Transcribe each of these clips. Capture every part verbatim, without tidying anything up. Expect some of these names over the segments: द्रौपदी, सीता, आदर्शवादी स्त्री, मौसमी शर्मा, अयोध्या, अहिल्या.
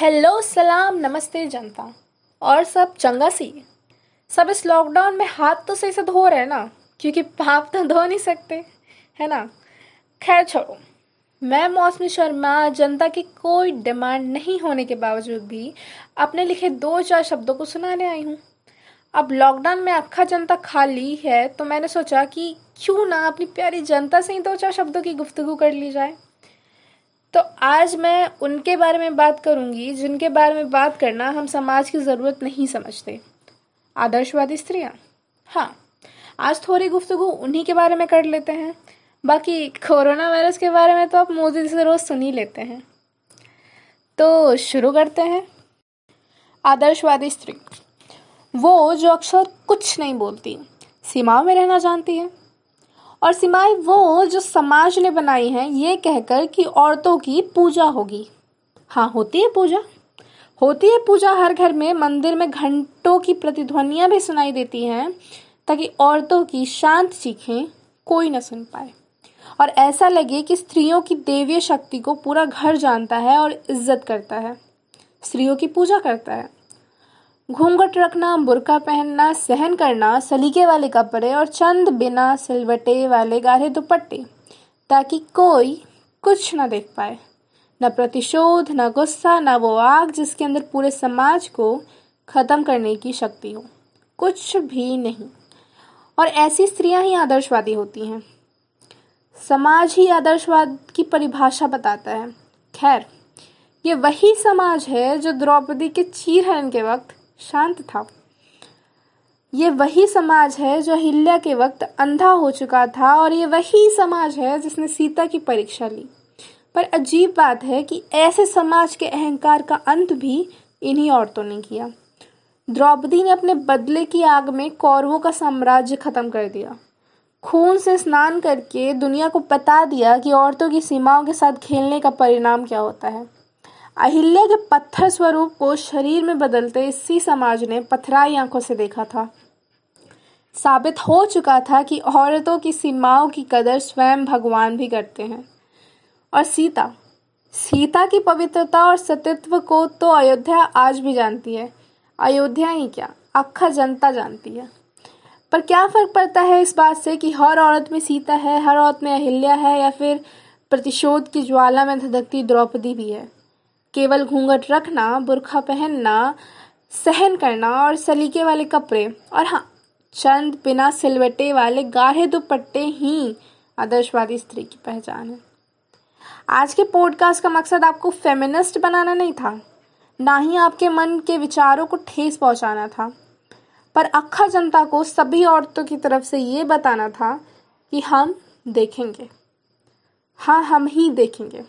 Hello सलाम नमस्ते जनता और सब चंगा सी। सब इस लॉकडाउन में हाथ तो सही से धो रहे हैं ना, क्योंकि आप तो धो नहीं सकते है ना। खैर छोड़ो, मैं मौसमी शर्मा जनता की कोई डिमांड नहीं होने के बावजूद भी अपने लिखे दो चार शब्दों को सुनाने आई हूँ। अब लॉकडाउन में अक्खा जनता खाली है तो मैंने सोचा कि क्यों ना अपनी प्यारी जनता से ही दो चार शब्दों की गुफ्तगू कर ली जाए। तो आज मैं उनके बारे में बात करूंगी जिनके बारे में बात करना हम समाज की ज़रूरत नहीं समझते, आदर्शवादी स्त्रियाँ। हाँ, आज थोड़ी गुफ्तगू उन्हीं के बारे में कर लेते हैं। बाकी कोरोना वायरस के बारे में तो आप मोदी से रोज़ सुन ही लेते हैं, तो शुरू करते हैं। आदर्शवादी स्त्री वो जो अक्सर कुछ नहीं बोलती, सीमाओं में रहना जानती है, और सीमाएं वो जो समाज ने बनाई हैं ये कहकर कि औरतों की पूजा होगी। हाँ, होती है पूजा, होती है पूजा हर घर में। मंदिर में घंटों की प्रतिध्वनियाँ भी सुनाई देती हैं ताकि औरतों की शांत चीखें कोई न सुन पाए और ऐसा लगे कि स्त्रियों की देवीय शक्ति को पूरा घर जानता है और इज्जत करता है, स्त्रियों की पूजा करता है। घूंघट रखना, बुर्का पहनना, सहन करना, सलीके वाले कपड़े और चंद बिना सिलवटे वाले गाढ़े दुपट्टे, ताकि कोई कुछ ना देख पाए, ना प्रतिशोध, ना गुस्सा, ना वो आग जिसके अंदर पूरे समाज को ख़त्म करने की शक्ति हो, कुछ भी नहीं। और ऐसी स्त्रियां ही आदर्शवादी होती हैं, समाज ही आदर्शवाद की परिभाषा बताता है। खैर, ये वही समाज है जो द्रौपदी के चीरहरण के वक्त शांत था। ये वही समाज है जो अहिल्या के वक्त अंधा हो चुका था, और ये वही समाज है जिसने सीता की परीक्षा ली। पर अजीब बात है कि ऐसे समाज के अहंकार का अंत भी इन्हीं औरतों ने किया। द्रौपदी ने अपने बदले की आग में कौरवों का साम्राज्य खत्म कर दिया। खून से स्नान करके दुनिया को बता दिया कि औरतों की सीमाओं के साथ खेलने का परिणाम क्या होता है। अहिल्या के पत्थर स्वरूप को शरीर में बदलते इसी समाज ने पथराई आंखों से देखा था। साबित हो चुका था कि औरतों की सीमाओं की कदर स्वयं भगवान भी करते हैं। और सीता सीता की पवित्रता और सत्यत्व को तो अयोध्या आज भी जानती है, अयोध्या ही क्या अक्खा जनता जानती है। पर क्या फ़र्क पड़ता है इस बात से कि हर औरत में सीता है, हर औरत में अहिल्या है, या फिर प्रतिशोध की ज्वाला में धधकती द्रौपदी भी है। केवल घूंघट रखना, बुर्खा पहनना, सहन करना और सलीके वाले कपड़े, और हाँ, चंद बिना सिलवटे वाले गाढ़े दुपट्टे ही आदर्शवादी स्त्री की पहचान है। आज के पॉडकास्ट का मकसद आपको फेमिनिस्ट बनाना नहीं था, ना ही आपके मन के विचारों को ठेस पहुंचाना था, पर अक्खा जनता को सभी औरतों की तरफ से ये बताना था कि हम देखेंगे। हाँ, हम ही देखेंगे।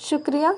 शुक्रिया।